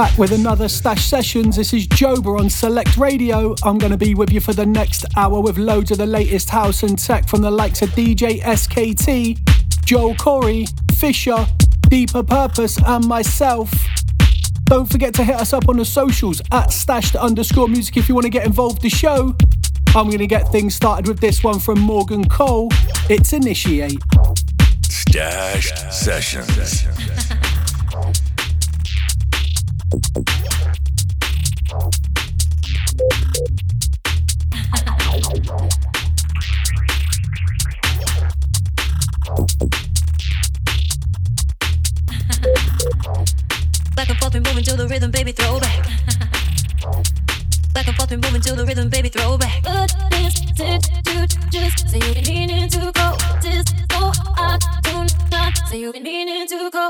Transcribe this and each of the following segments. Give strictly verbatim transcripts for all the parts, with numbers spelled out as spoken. back with another Stash Sessions. This is Joba on Select Radio. I'm going to be with you for the next hour with loads of the latest house and tech from the likes of D J S K T, Joel Corey, Fisher, Deeper Purpose and myself. Don't forget to hit us up on the socials at stashed underscore music if you want to get involved with the show. I'm going to get things started with this one from Morgan Cole. It's Initiate. Stashed Sessions. Back and forth and moving to the rhythm, baby, throwback. Back and forth and moving to the rhythm, baby, throwback. But this did you just say you've been meaning to go? This oh, I don't not say you've been meaning to go.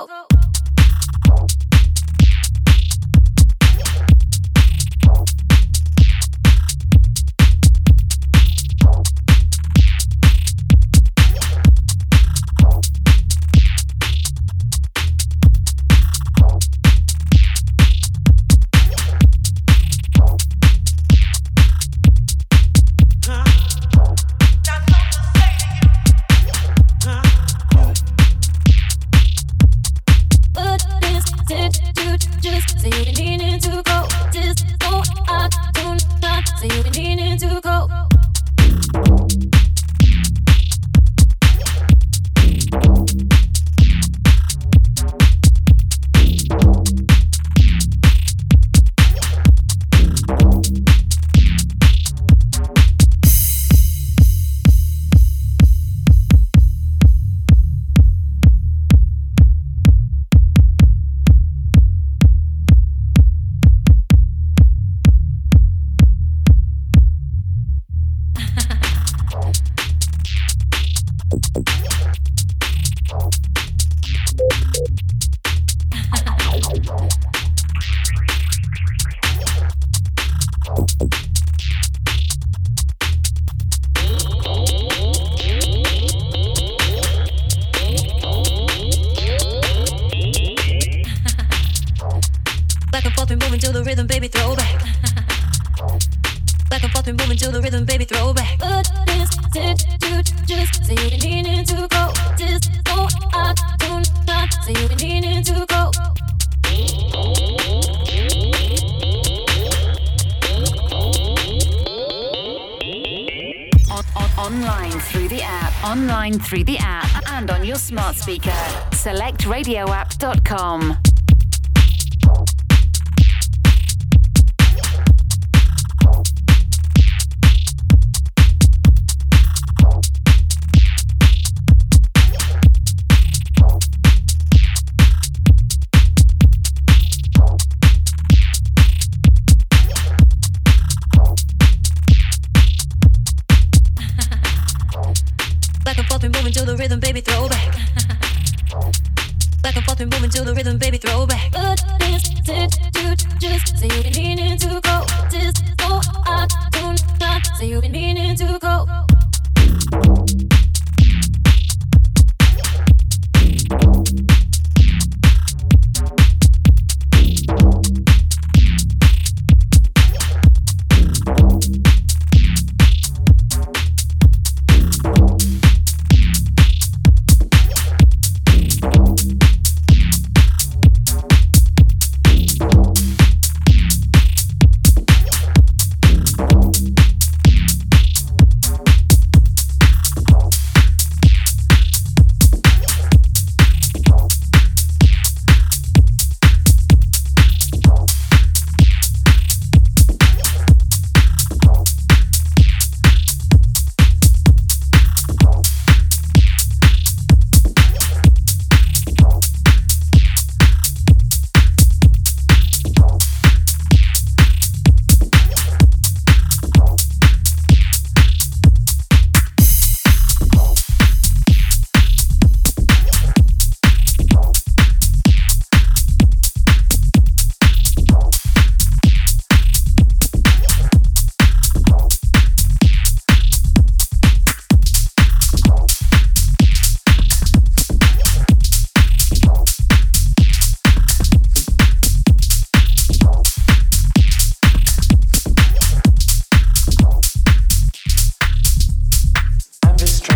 Through the app and on your smart speaker. select radio app dot com.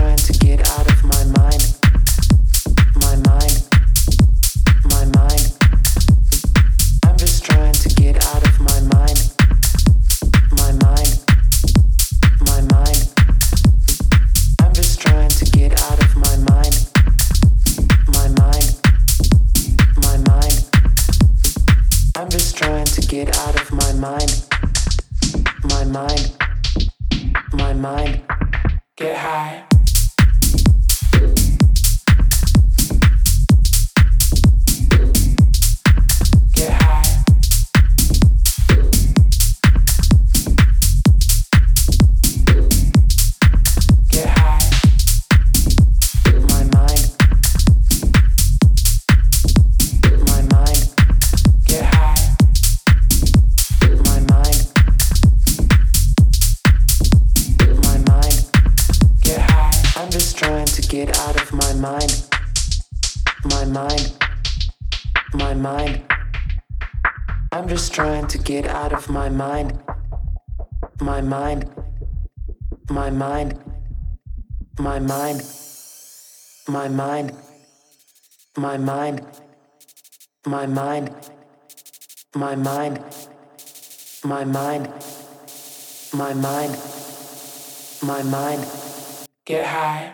my mind my mind my mind my mind my mind my mind my mind my mind my mind. Get high.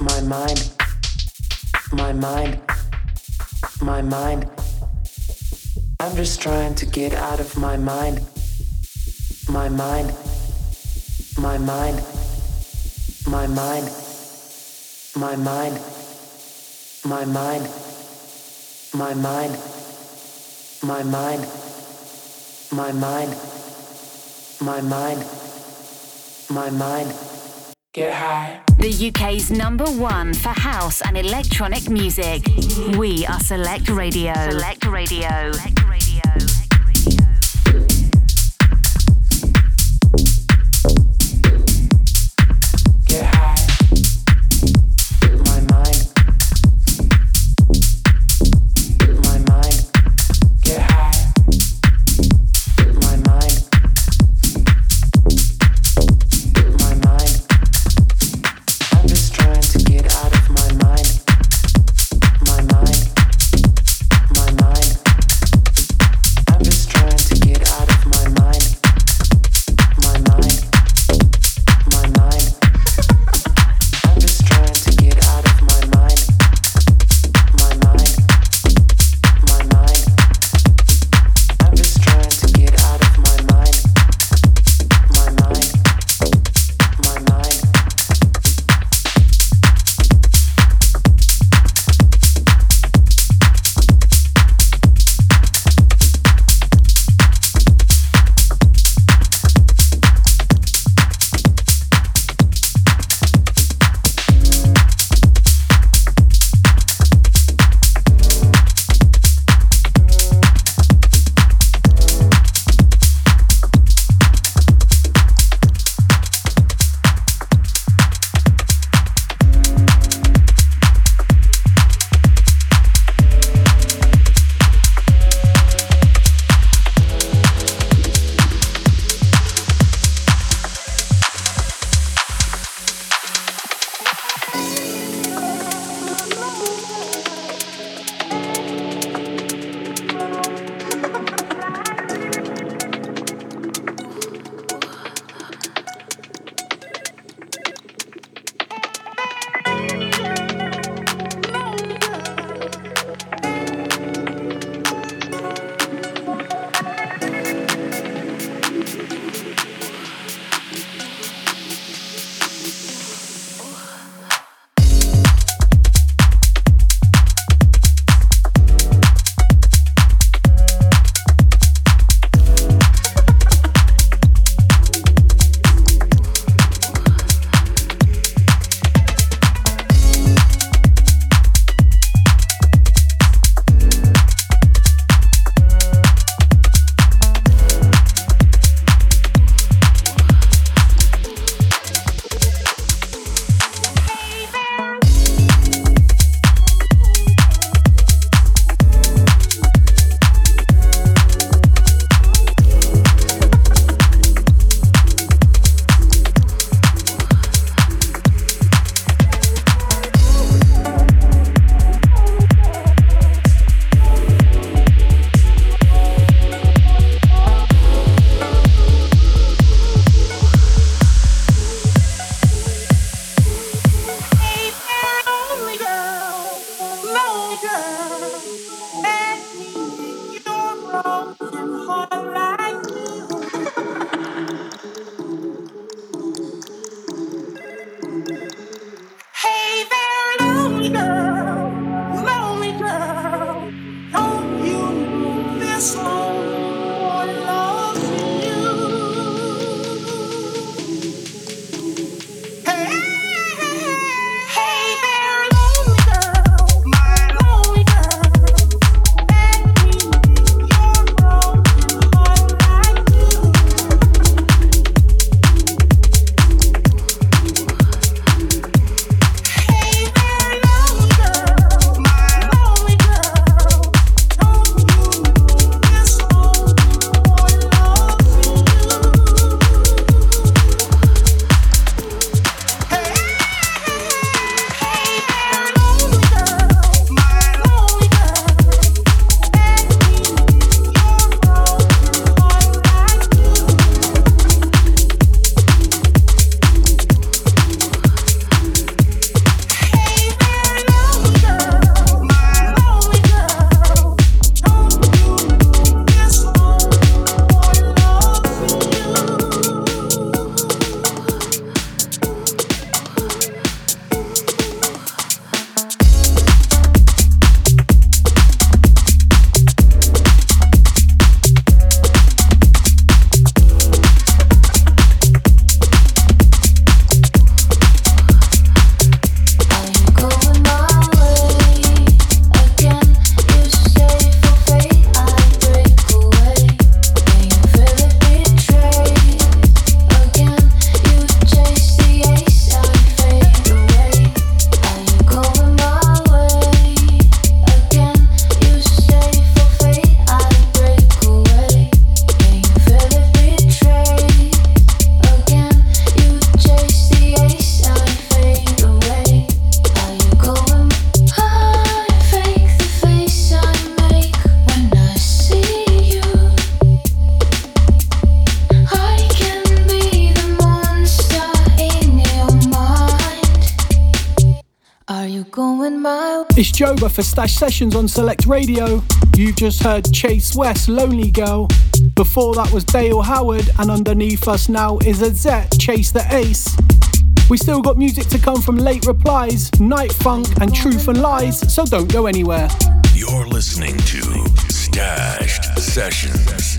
My mind my mind my mind my mind my mind my mind my mind. Get high. The U K's number one for house and electronic music. We are Select Radio. Select Radio. Select Radio. you going my way? It's Joba for Stash Sessions on Select Radio. You've just heard Chase West, Lonely Girl. Before that was Dale Howard, and underneath us now is a Zet, Chase the Ace. We still got music to come from Late Replies, Night Funk and Truth and Lies, so don't go anywhere. You're listening to Stashed Sessions.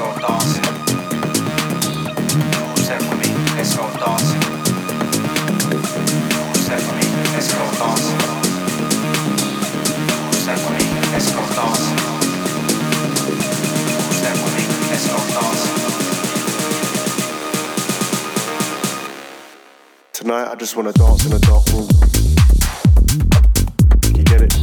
let's go dancing. Cool set for me, let's go dancing. Cool set for me, let's go dancing. Cool set for me, let's go dancing. Cool set for me, let's go dancing. Tonight I just wanna dance in a dark room. You get it?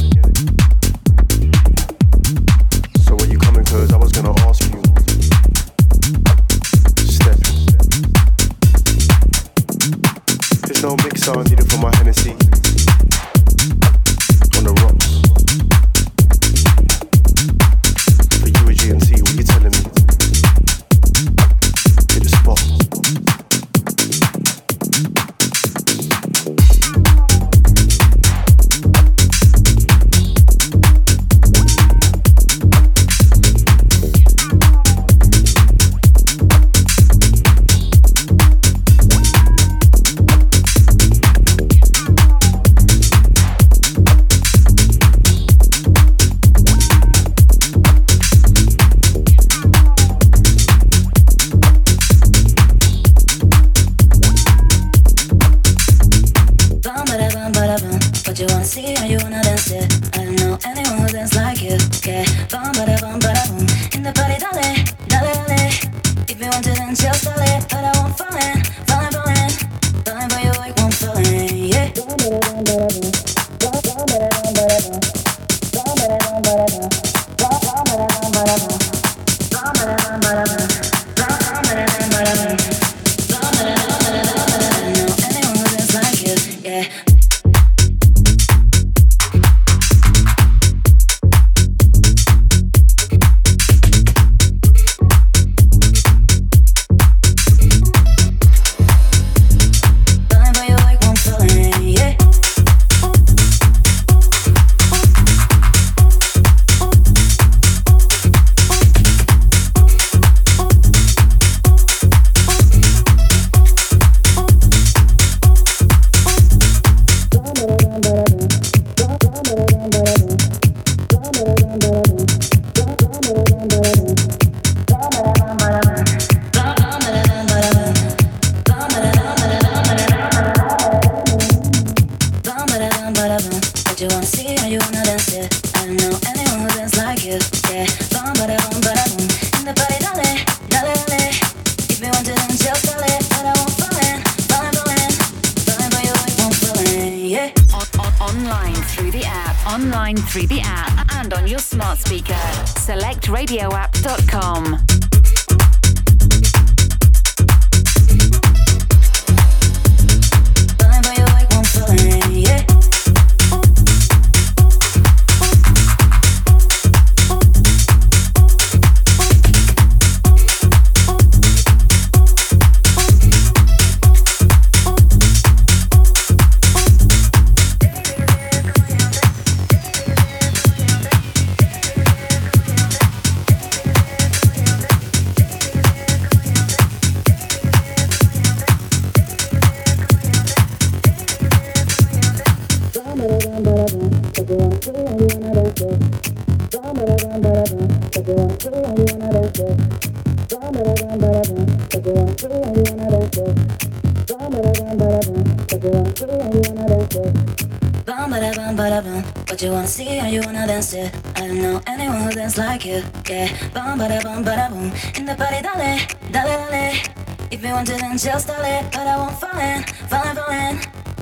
Just a little, but I won't fall in, fall in, fall in,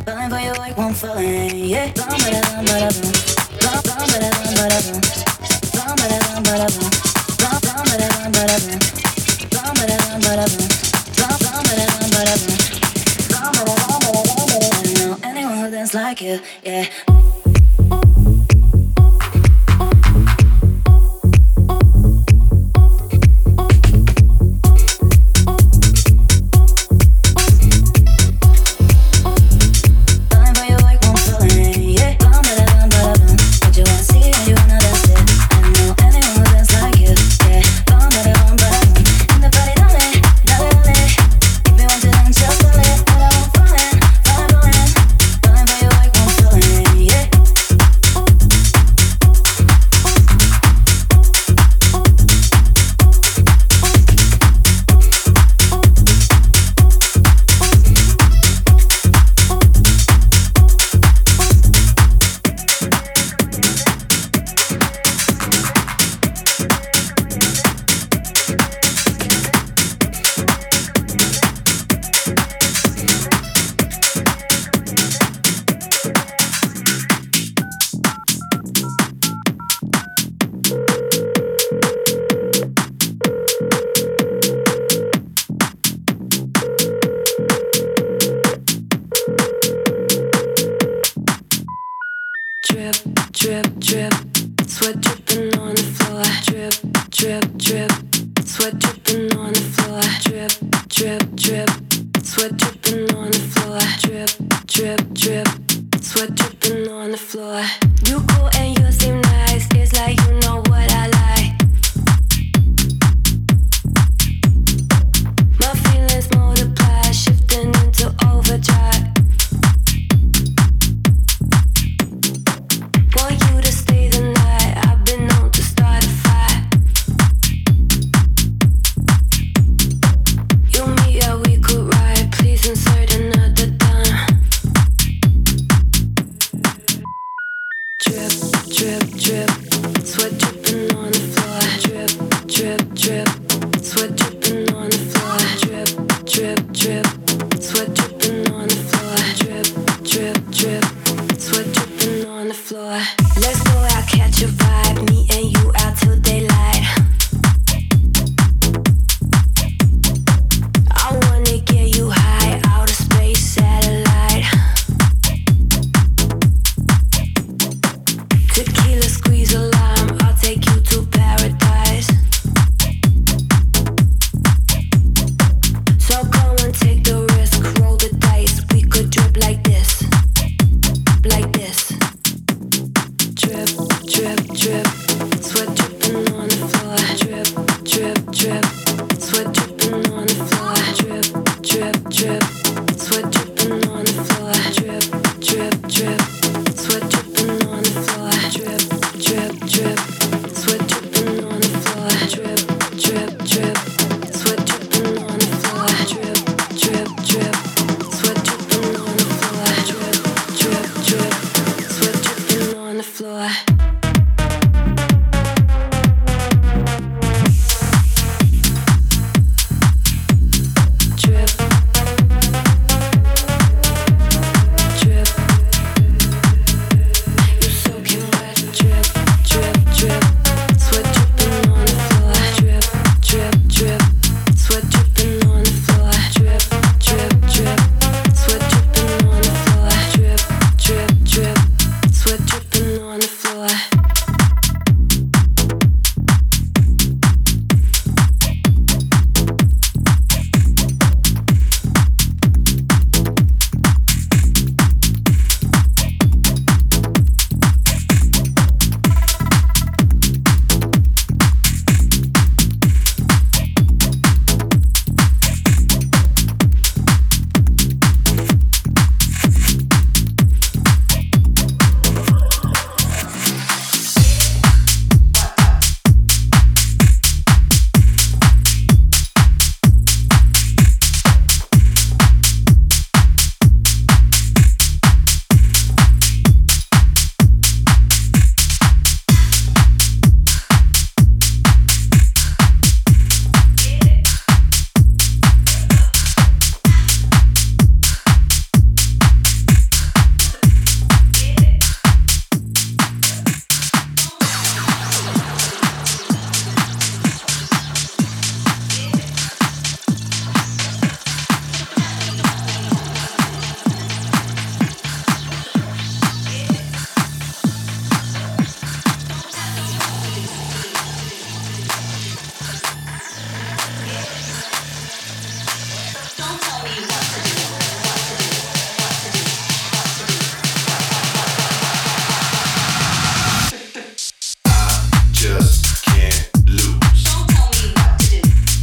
fall in for you, I won't fall in, yeah. Bum, bada, bum, bada, bum. Bum, bum, bada, bum, bada, bum. Bum, bada, bum, bada, bum. Bum, bum, bada, bum, bada, bum. Bum, bada, bum, bada, bum. Bum, bum, bada, bum, bada, bum. Bum, bada, bum, bada, bum, bada. I don't know anyone who dances like you, yeah. sweat dripping on the floor, drip, drip, drip, sweat dripping on the floor, drip, drip, drip, sweat dripping on the floor. You cool and you seem nice, it's like you know what I like. My feelings multiply, shifting into overdrive.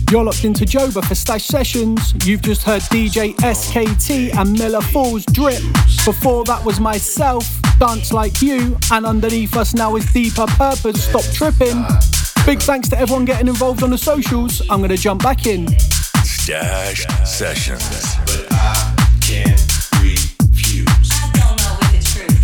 You're locked into Joba for Stash Sessions. You've just heard D J S K T and Miller Falls Drip. Before that was myself, Dance Like You, and underneath us now is Deeper Purpose, Stop Tripping. Big thanks to everyone getting involved on the socials. I'm going to jump back in. Stash Sessions. But I can't refuse. I don't know if it's true.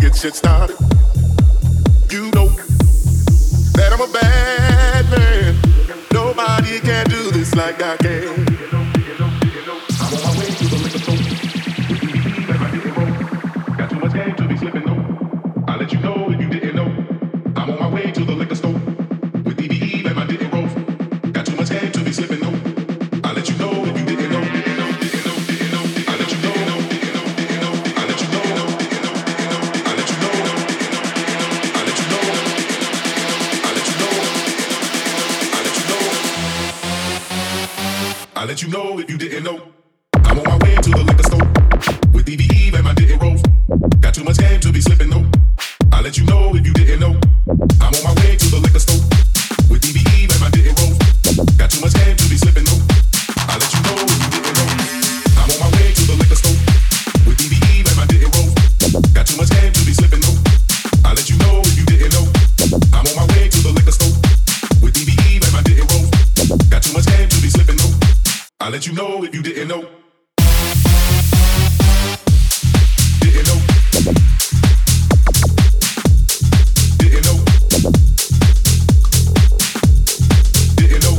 get shit started. You know that I'm a bad man. Nobody can do this like I can. I'm on my way to the liquor store. Like I didn't know. Got too much game to be slipping though. I'll let you know if you didn't know. I'm on my way to the liquor store. You know if you didn't know, I'm on my way to the liquor store with D V E and my didn't rolls. Got too much game to be slipping though. I'll let you know if you didn't know. I'm on my way to the liquor store with D V E and my didn't rolls. Got too much game to be slipping though. I'll let you know if you didn't know. I'm on my way to the liquor store with D V E and my didn't rolls. Got too much game to be slipping though. I'll let you know if you didn't know. I'm on my way to the liquor store with D V E and my didn't rolls. Got too much game to be slipping though. I'll let you know if you didn't know. Didn't know. Didn't know. Didn't know.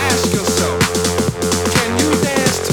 Ask yourself, can you dance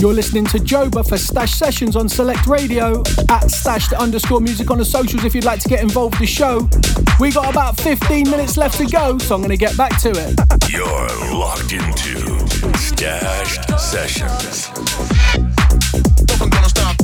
You're listening to Joba for Stash Sessions on Select Radio, at stashed underscore music on the socials if you'd like to get involved with the show. We got about fifteen minutes left to go, so I'm going to get back to it. You're locked into Stashed Sessions. I'm gonna stop.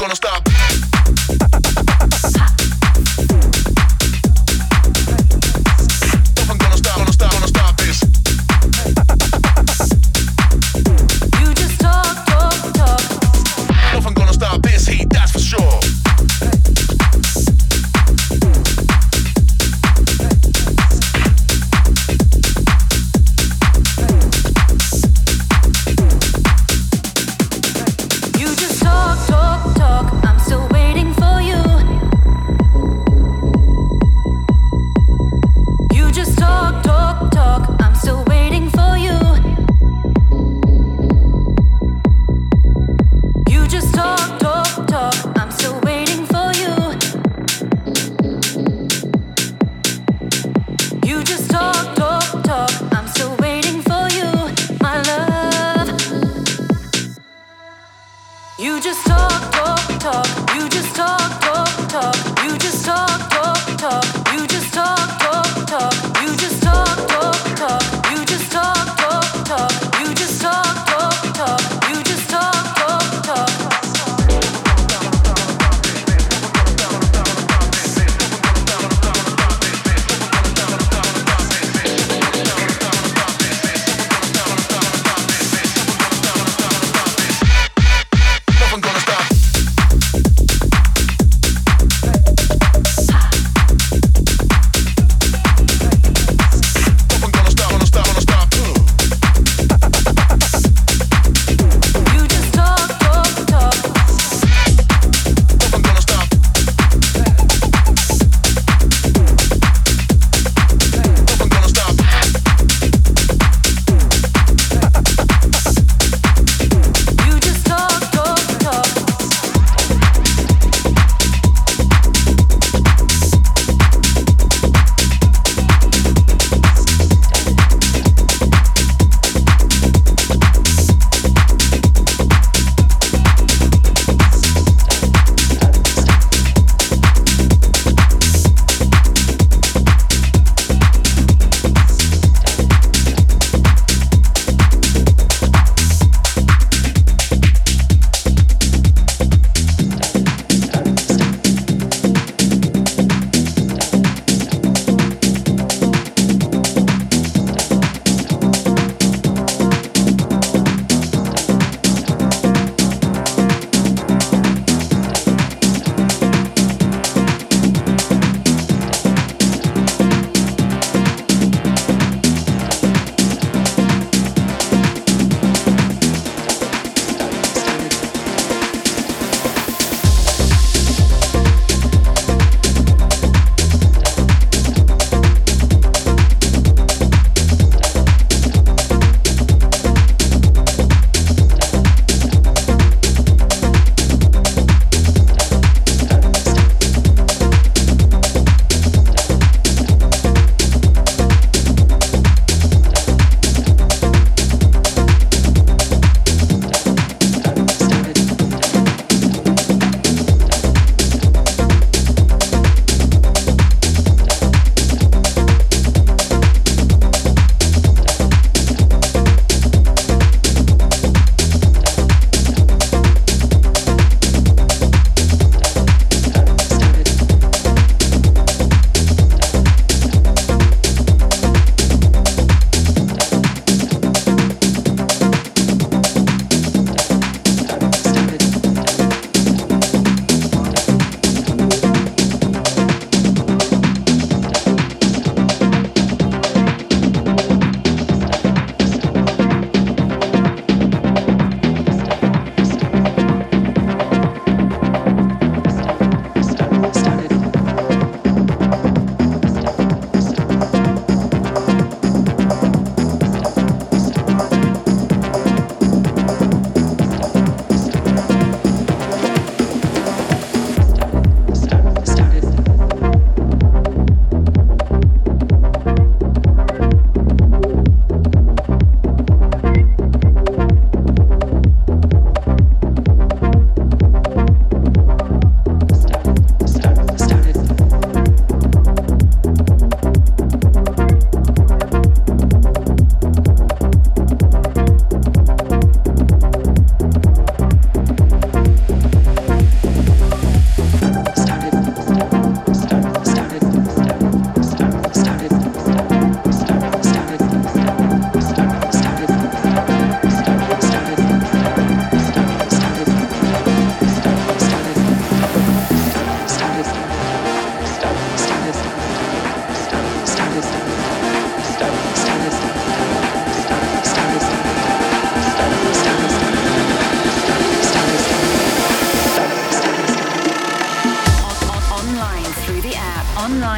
Gonna stop.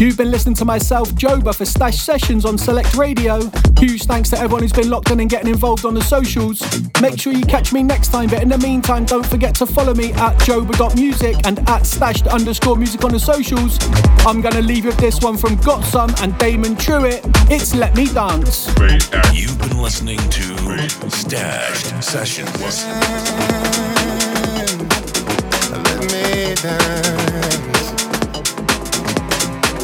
You've been listening to myself, Joba, for Stash Sessions on Select Radio. Huge thanks to everyone who's been locked in and getting involved on the socials. Make sure you catch me next time, but in the meantime, don't forget to follow me at joba dot music and at stashed underscore music on the socials. I'm going to leave you with this one from Gotsam and Damon Truitt. It's Let Me Dance. You've been listening to Stashed Sessions. Dance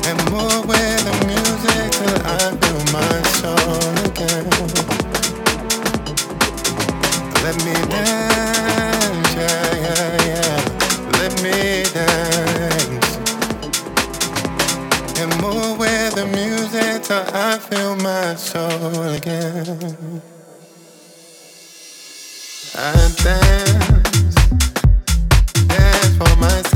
and move with the music till I feel my soul again. Let me dance, yeah, yeah, yeah. Let me dance and move with the music till I feel my soul again. I dance. For myself.